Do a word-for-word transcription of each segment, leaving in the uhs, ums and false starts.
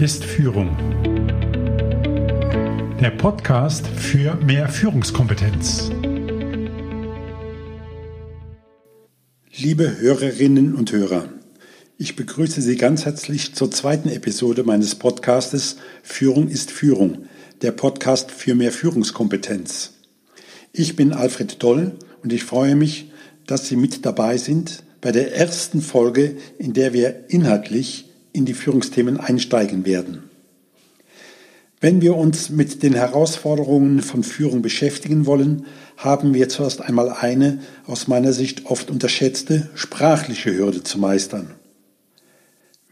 ist Führung. Der Podcast für mehr Führungskompetenz. Liebe Hörerinnen und Hörer, ich begrüße Sie ganz herzlich zur zweiten Episode meines Podcastes Führung ist Führung, der Podcast für mehr Führungskompetenz. Ich bin Alfred Toll und ich freue mich, dass Sie mit dabei sind bei der ersten Folge, in der wir inhaltlich in die Führungsthemen einsteigen werden. Wenn wir uns mit den Herausforderungen von Führung beschäftigen wollen, haben wir zuerst einmal eine, aus meiner Sicht oft unterschätzte, sprachliche Hürde zu meistern.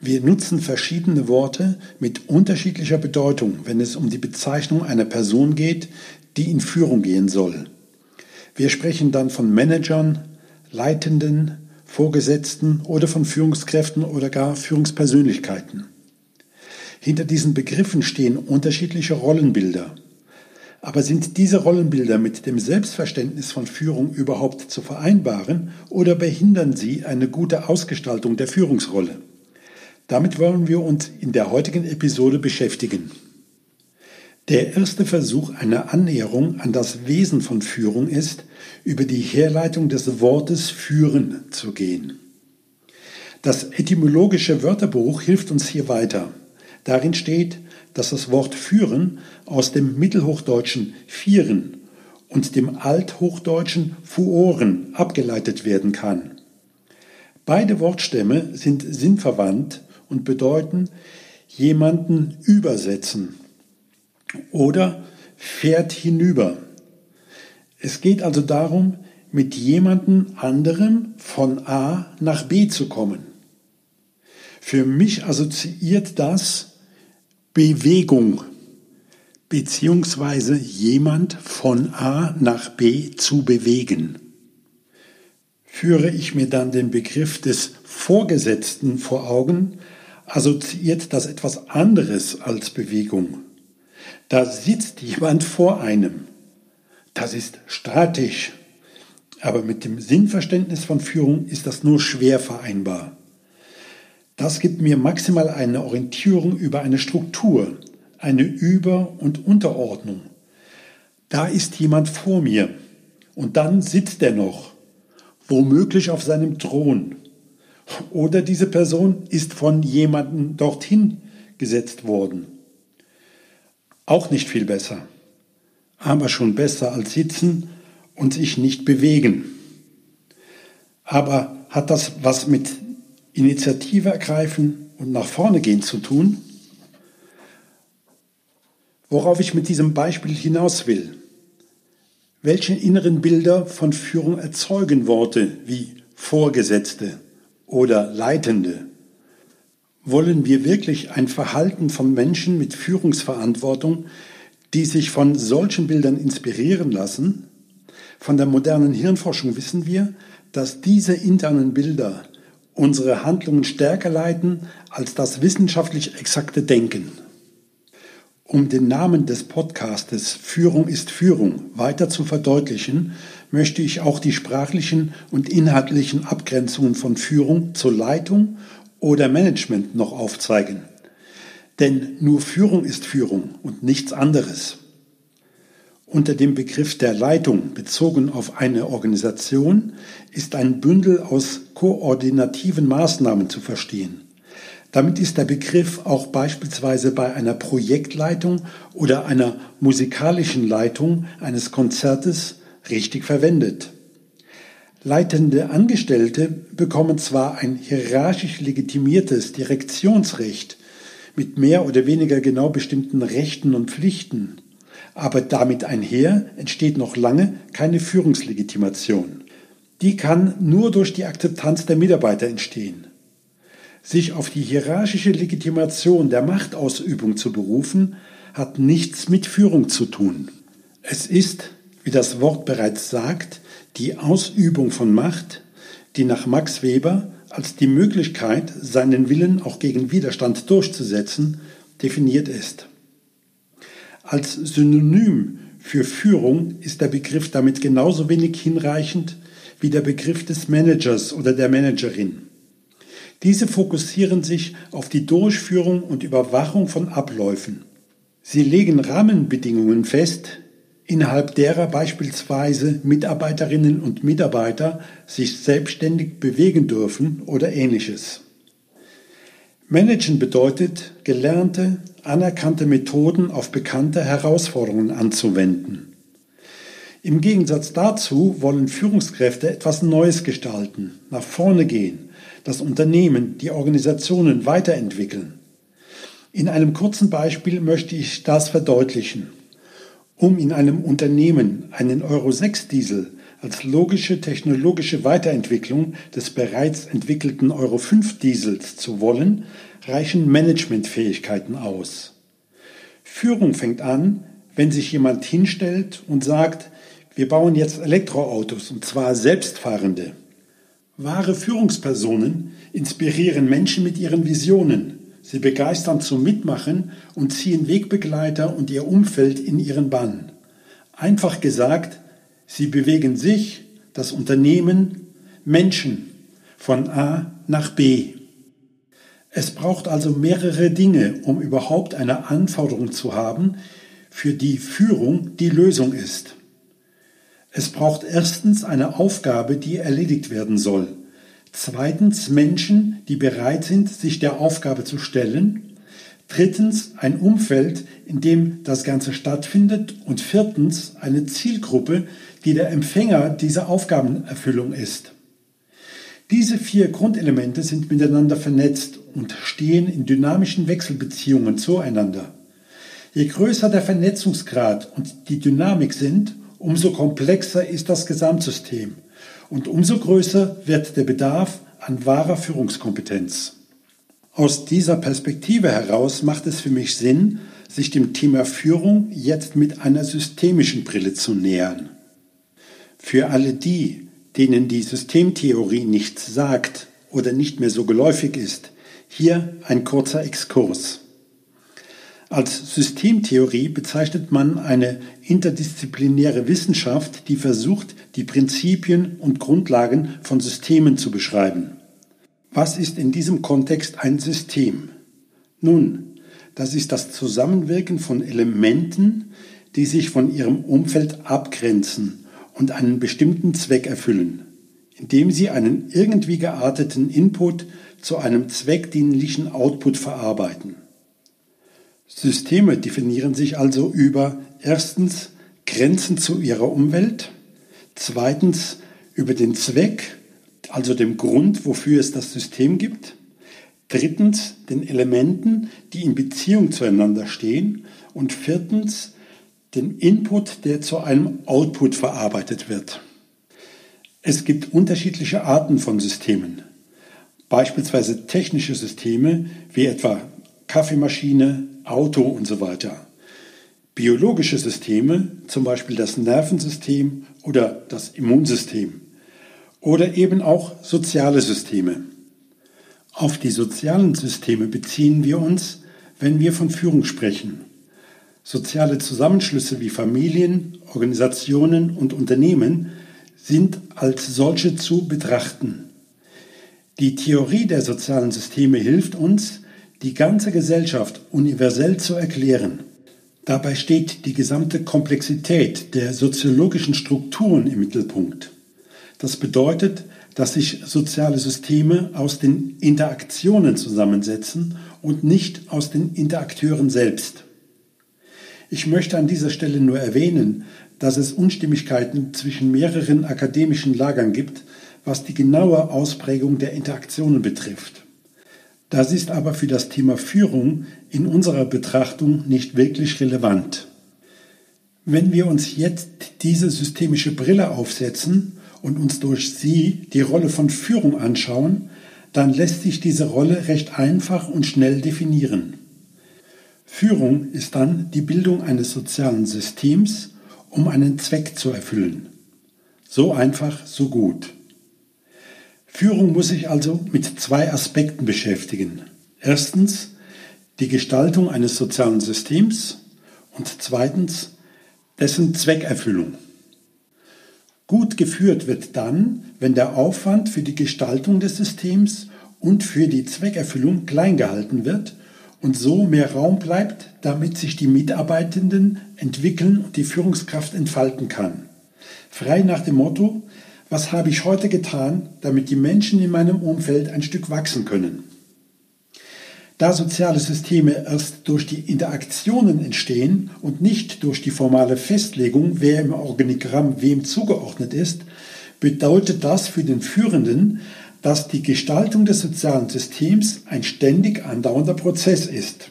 Wir nutzen verschiedene Worte mit unterschiedlicher Bedeutung, wenn es um die Bezeichnung einer Person geht, die in Führung gehen soll. Wir sprechen dann von Managern, Leitenden, Vorgesetzten oder von Führungskräften oder gar Führungspersönlichkeiten. Hinter diesen Begriffen stehen unterschiedliche Rollenbilder. Aber sind diese Rollenbilder mit dem Selbstverständnis von Führung überhaupt zu vereinbaren oder behindern sie eine gute Ausgestaltung der Führungsrolle? Damit wollen wir uns in der heutigen Episode beschäftigen. Der erste Versuch einer Annäherung an das Wesen von Führung ist, über die Herleitung des Wortes führen zu gehen. Das etymologische Wörterbuch hilft uns hier weiter. Darin steht, dass das Wort führen aus dem mittelhochdeutschen vieren und dem althochdeutschen fuoren abgeleitet werden kann. Beide Wortstämme sind sinnverwandt und bedeuten jemanden übersetzen oder fährt hinüber. Es geht also darum, mit jemandem anderem von A nach B zu kommen. Für mich assoziiert das Bewegung, beziehungsweise jemand von A nach B zu bewegen. Führe ich mir dann den Begriff des Vorgesetzten vor Augen, assoziiert das etwas anderes als Bewegung. Da sitzt jemand vor einem. Das ist statisch. Aber mit dem Sinnverständnis von Führung ist das nur schwer vereinbar. Das gibt mir maximal eine Orientierung über eine Struktur, eine Über- und Unterordnung. Da ist jemand vor mir und dann sitzt er noch, womöglich auf seinem Thron. Oder diese Person ist von jemandem dorthin gesetzt worden. Auch nicht viel besser, aber schon besser als sitzen und sich nicht bewegen. Aber hat das was mit Initiative ergreifen und nach vorne gehen zu tun? Worauf ich mit diesem Beispiel hinaus will: Welche inneren Bilder von Führung erzeugen Worte wie Vorgesetzte oder Leitende? Wollen wir wirklich ein Verhalten von Menschen mit Führungsverantwortung, die sich von solchen Bildern inspirieren lassen? Von der modernen Hirnforschung wissen wir, dass diese internen Bilder unsere Handlungen stärker leiten als das wissenschaftlich exakte Denken. Um den Namen des Podcastes Führung ist Führung weiter zu verdeutlichen, möchte ich auch die sprachlichen und inhaltlichen Abgrenzungen von Führung zur Leitung oder Management noch aufzeigen. Denn nur Führung ist Führung und nichts anderes. Unter dem Begriff der Leitung, bezogen auf eine Organisation, ist ein Bündel aus koordinativen Maßnahmen zu verstehen. Damit ist der Begriff auch beispielsweise bei einer Projektleitung oder einer musikalischen Leitung eines Konzertes richtig verwendet. Leitende Angestellte bekommen zwar ein hierarchisch legitimiertes Direktionsrecht mit mehr oder weniger genau bestimmten Rechten und Pflichten, aber damit einher entsteht noch lange keine Führungslegitimation. Die kann nur durch die Akzeptanz der Mitarbeiter entstehen. Sich auf die hierarchische Legitimation der Machtausübung zu berufen, hat nichts mit Führung zu tun. Es ist, wie das Wort bereits sagt, die Ausübung von Macht, die nach Max Weber als die Möglichkeit, seinen Willen auch gegen Widerstand durchzusetzen, definiert ist. Als Synonym für Führung ist der Begriff damit genauso wenig hinreichend wie der Begriff des Managers oder der Managerin. Diese fokussieren sich auf die Durchführung und Überwachung von Abläufen. Sie legen Rahmenbedingungen fest, innerhalb derer beispielsweise Mitarbeiterinnen und Mitarbeiter sich selbstständig bewegen dürfen oder Ähnliches. Managen bedeutet, gelernte, anerkannte Methoden auf bekannte Herausforderungen anzuwenden. Im Gegensatz dazu wollen Führungskräfte etwas Neues gestalten, nach vorne gehen, das Unternehmen, die Organisationen weiterentwickeln. In einem kurzen Beispiel möchte ich das verdeutlichen. Um in einem Unternehmen einen Euro sechs Diesel als logische technologische Weiterentwicklung des bereits entwickelten Euro fünf Diesels zu wollen, reichen Managementfähigkeiten aus. Führung fängt an, wenn sich jemand hinstellt und sagt, wir bauen jetzt Elektroautos, und zwar selbstfahrende. Wahre Führungspersonen inspirieren Menschen mit ihren Visionen. Sie begeistern zum Mitmachen und ziehen Wegbegleiter und ihr Umfeld in ihren Bann. Einfach gesagt, sie bewegen sich, das Unternehmen, Menschen von A nach B. Es braucht also mehrere Dinge, um überhaupt eine Anforderung zu haben, für die Führung die Lösung ist. Es braucht erstens eine Aufgabe, die erledigt werden soll. Zweitens Menschen, die bereit sind, sich der Aufgabe zu stellen. Drittens ein Umfeld, in dem das Ganze stattfindet. Und viertens eine Zielgruppe, die der Empfänger dieser Aufgabenerfüllung ist. Diese vier Grundelemente sind miteinander vernetzt und stehen in dynamischen Wechselbeziehungen zueinander. Je größer der Vernetzungsgrad und die Dynamik sind, umso komplexer ist das Gesamtsystem. Und umso größer wird der Bedarf an wahrer Führungskompetenz. Aus dieser Perspektive heraus macht es für mich Sinn, sich dem Thema Führung jetzt mit einer systemischen Brille zu nähern. Für alle die, denen die Systemtheorie nichts sagt oder nicht mehr so geläufig ist, hier ein kurzer Exkurs. Als Systemtheorie bezeichnet man eine interdisziplinäre Wissenschaft, die versucht, die Prinzipien und Grundlagen von Systemen zu beschreiben. Was ist in diesem Kontext ein System? Nun, das ist das Zusammenwirken von Elementen, die sich von ihrem Umfeld abgrenzen und einen bestimmten Zweck erfüllen, indem sie einen irgendwie gearteten Input zu einem zweckdienlichen Output verarbeiten. Systeme definieren sich also über erstens Grenzen zu ihrer Umwelt, zweitens über den Zweck, also dem Grund, wofür es das System gibt, drittens den Elementen, die in Beziehung zueinander stehen, und viertens den Input, der zu einem Output verarbeitet wird. Es gibt unterschiedliche Arten von Systemen, beispielsweise technische Systeme wie etwa Kaffeemaschine, Auto und so weiter. Biologische Systeme, zum Beispiel das Nervensystem oder das Immunsystem. Oder eben auch soziale Systeme. Auf die sozialen Systeme beziehen wir uns, wenn wir von Führung sprechen. Soziale Zusammenschlüsse wie Familien, Organisationen und Unternehmen sind als solche zu betrachten. Die Theorie der sozialen Systeme hilft uns, die ganze Gesellschaft universell zu erklären. Dabei steht die gesamte Komplexität der soziologischen Strukturen im Mittelpunkt. Das bedeutet, dass sich soziale Systeme aus den Interaktionen zusammensetzen und nicht aus den Interakteuren selbst. Ich möchte an dieser Stelle nur erwähnen, dass es Unstimmigkeiten zwischen mehreren akademischen Lagern gibt, was die genaue Ausprägung der Interaktionen betrifft. Das ist aber für das Thema Führung in unserer Betrachtung nicht wirklich relevant. Wenn wir uns jetzt diese systemische Brille aufsetzen und uns durch sie die Rolle von Führung anschauen, dann lässt sich diese Rolle recht einfach und schnell definieren. Führung ist dann die Bildung eines sozialen Systems, um einen Zweck zu erfüllen. So einfach, so gut. Führung muss sich also mit zwei Aspekten beschäftigen. Erstens die Gestaltung eines sozialen Systems und zweitens dessen Zweckerfüllung. Gut geführt wird dann, wenn der Aufwand für die Gestaltung des Systems und für die Zweckerfüllung klein gehalten wird und so mehr Raum bleibt, damit sich die Mitarbeitenden entwickeln und die Führungskraft entfalten kann. Frei nach dem Motto: Was habe ich heute getan, damit die Menschen in meinem Umfeld ein Stück wachsen können? Da soziale Systeme erst durch die Interaktionen entstehen und nicht durch die formale Festlegung, wer im Organigramm wem zugeordnet ist, bedeutet das für den Führenden, dass die Gestaltung des sozialen Systems ein ständig andauernder Prozess ist.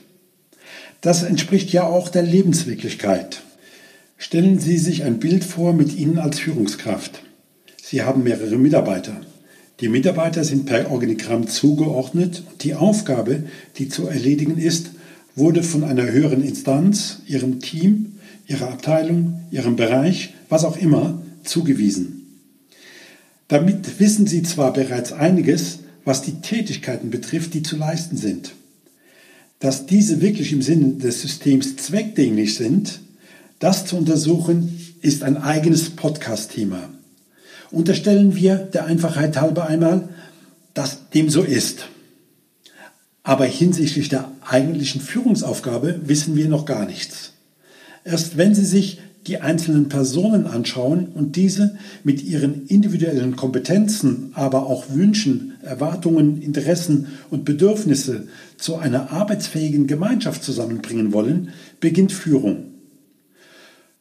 Das entspricht ja auch der Lebenswirklichkeit. Stellen Sie sich ein Bild vor mit Ihnen als Führungskraft. Sie haben mehrere Mitarbeiter. Die Mitarbeiter sind per Organigramm zugeordnet und die Aufgabe, die zu erledigen ist, wurde von einer höheren Instanz, ihrem Team, ihrer Abteilung, ihrem Bereich, was auch immer, zugewiesen. Damit wissen Sie zwar bereits einiges, was die Tätigkeiten betrifft, die zu leisten sind. Dass diese wirklich im Sinne des Systems zweckdienlich sind, das zu untersuchen, ist ein eigenes Podcast-Thema. Unterstellen wir der Einfachheit halber einmal, dass dem so ist. Aber hinsichtlich der eigentlichen Führungsaufgabe wissen wir noch gar nichts. Erst wenn Sie sich die einzelnen Personen anschauen und diese mit ihren individuellen Kompetenzen, aber auch Wünschen, Erwartungen, Interessen und Bedürfnisse zu einer arbeitsfähigen Gemeinschaft zusammenbringen wollen, beginnt Führung.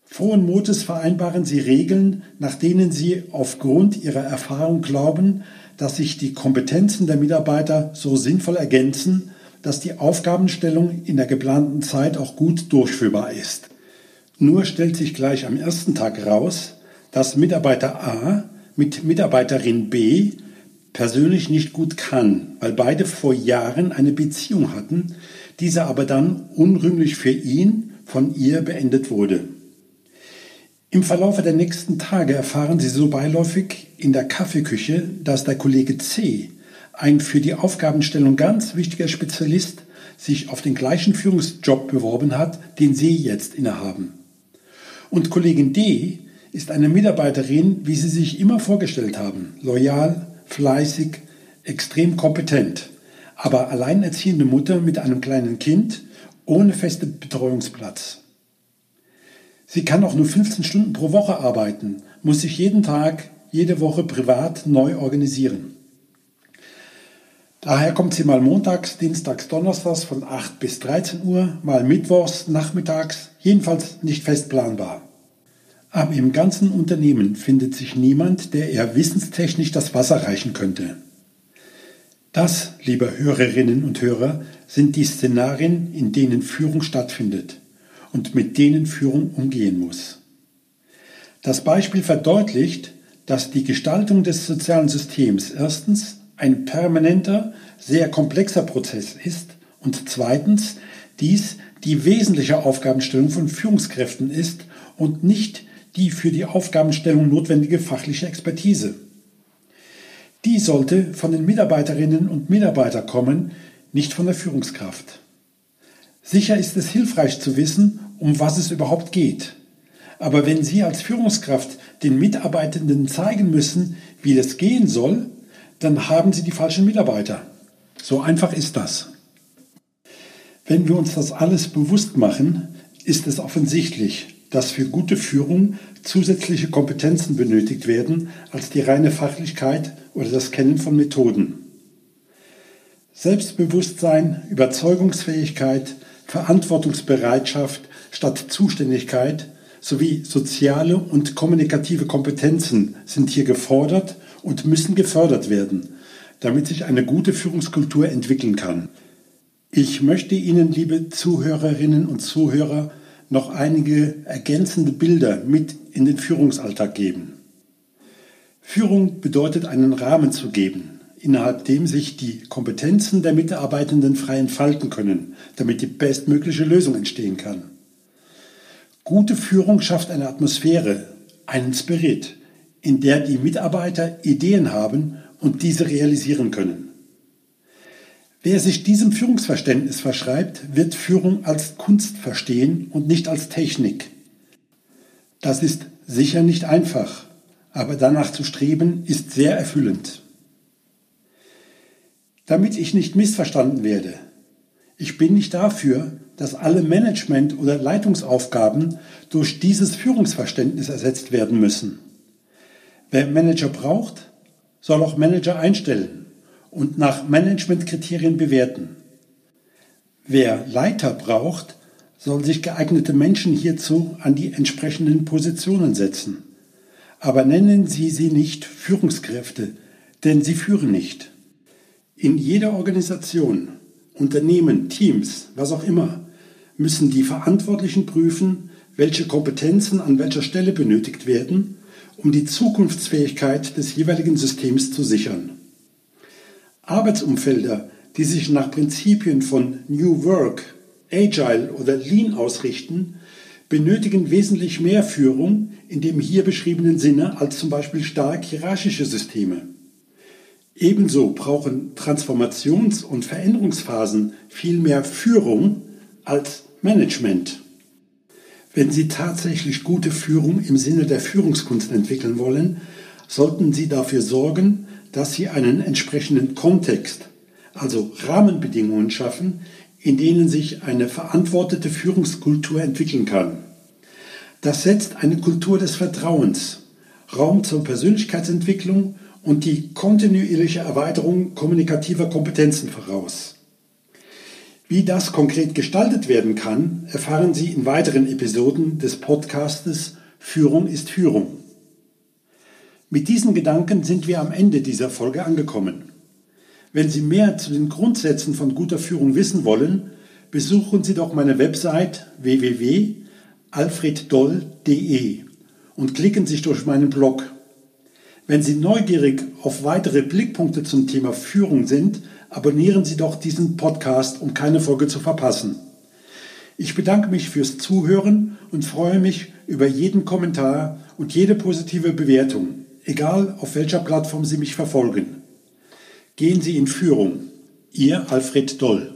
Frohen Mutes vereinbaren Sie Regeln, nach denen Sie aufgrund Ihrer Erfahrung glauben, dass sich die Kompetenzen der Mitarbeiter so sinnvoll ergänzen, dass die Aufgabenstellung in der geplanten Zeit auch gut durchführbar ist. Nur stellt sich gleich am ersten Tag raus, dass Mitarbeiter A mit Mitarbeiterin B persönlich nicht gut kann, weil beide vor Jahren eine Beziehung hatten, diese aber dann unrühmlich für ihn von ihr beendet wurde. Im Verlauf der nächsten Tage erfahren Sie so beiläufig in der Kaffeeküche, dass der Kollege C, ein für die Aufgabenstellung ganz wichtiger Spezialist, sich auf den gleichen Führungsjob beworben hat, den Sie jetzt innehaben. Und Kollegin D ist eine Mitarbeiterin, wie Sie sich immer vorgestellt haben, loyal, fleißig, extrem kompetent, aber alleinerziehende Mutter mit einem kleinen Kind, ohne festen Betreuungsplatz. Sie kann auch nur fünfzehn Stunden pro Woche arbeiten, muss sich jeden Tag, jede Woche privat neu organisieren. Daher kommt sie mal montags, dienstags, donnerstags von acht bis dreizehn Uhr, mal mittwochs, nachmittags, jedenfalls nicht fest planbar. Aber im ganzen Unternehmen findet sich niemand, der ihr wissenstechnisch das Wasser reichen könnte. Das, liebe Hörerinnen und Hörer, sind die Szenarien, in denen Führung stattfindet und mit denen Führung umgehen muss. Das Beispiel verdeutlicht, dass die Gestaltung des sozialen Systems erstens ein permanenter, sehr komplexer Prozess ist und zweitens dies die wesentliche Aufgabenstellung von Führungskräften ist und nicht die für die Aufgabenstellung notwendige fachliche Expertise. Die sollte von den Mitarbeiterinnen und Mitarbeitern kommen, nicht von der Führungskraft. Sicher ist es hilfreich zu wissen, um was es überhaupt geht. Aber wenn Sie als Führungskraft den Mitarbeitenden zeigen müssen, wie das gehen soll, dann haben Sie die falschen Mitarbeiter. So einfach ist das. Wenn wir uns das alles bewusst machen, ist es offensichtlich, dass für gute Führung zusätzliche Kompetenzen benötigt werden als die reine Fachlichkeit oder das Kennen von Methoden. Selbstbewusstsein, Überzeugungsfähigkeit, Verantwortungsbereitschaft statt Zuständigkeit sowie soziale und kommunikative Kompetenzen sind hier gefordert und müssen gefördert werden, damit sich eine gute Führungskultur entwickeln kann. Ich möchte Ihnen, liebe Zuhörerinnen und Zuhörer, noch einige ergänzende Bilder mit in den Führungsalltag geben. Führung bedeutet, einen Rahmen zu geben, innerhalb dem sich die Kompetenzen der Mitarbeitenden frei entfalten können, damit die bestmögliche Lösung entstehen kann. Gute Führung schafft eine Atmosphäre, einen Spirit, in der die Mitarbeiter Ideen haben und diese realisieren können. Wer sich diesem Führungsverständnis verschreibt, wird Führung als Kunst verstehen und nicht als Technik. Das ist sicher nicht einfach, aber danach zu streben, ist sehr erfüllend. Damit ich nicht missverstanden werde: Ich bin nicht dafür, dass alle Management- oder Leitungsaufgaben durch dieses Führungsverständnis ersetzt werden müssen. Wer Manager braucht, soll auch Manager einstellen und nach Managementkriterien bewerten. Wer Leiter braucht, soll sich geeignete Menschen hierzu an die entsprechenden Positionen setzen. Aber nennen Sie sie nicht Führungskräfte, denn sie führen nicht. In jeder Organisation, Unternehmen, Teams, was auch immer, müssen die Verantwortlichen prüfen, welche Kompetenzen an welcher Stelle benötigt werden, um die Zukunftsfähigkeit des jeweiligen Systems zu sichern. Arbeitsumfelder, die sich nach Prinzipien von New Work, Agile oder Lean ausrichten, benötigen wesentlich mehr Führung in dem hier beschriebenen Sinne als zum Beispiel stark hierarchische Systeme. Ebenso brauchen Transformations- und Veränderungsphasen viel mehr Führung als Management. Wenn Sie tatsächlich gute Führung im Sinne der Führungskunst entwickeln wollen, sollten Sie dafür sorgen, dass Sie einen entsprechenden Kontext, also Rahmenbedingungen schaffen, in denen sich eine verantwortete Führungskultur entwickeln kann. Das setzt eine Kultur des Vertrauens, Raum zur Persönlichkeitsentwicklung und die kontinuierliche Erweiterung kommunikativer Kompetenzen voraus. Wie das konkret gestaltet werden kann, erfahren Sie in weiteren Episoden des Podcastes Führung ist Führung. Mit diesen Gedanken sind wir am Ende dieser Folge angekommen. Wenn Sie mehr zu den Grundsätzen von guter Führung wissen wollen, besuchen Sie doch meine Website w w w punkt alfred doll punkt d e und klicken sich durch meinen Blog. Wenn Sie neugierig auf weitere Blickpunkte zum Thema Führung sind, abonnieren Sie doch diesen Podcast, um keine Folge zu verpassen. Ich bedanke mich fürs Zuhören und freue mich über jeden Kommentar und jede positive Bewertung, egal auf welcher Plattform Sie mich verfolgen. Gehen Sie in Führung. Ihr Alfred Toll.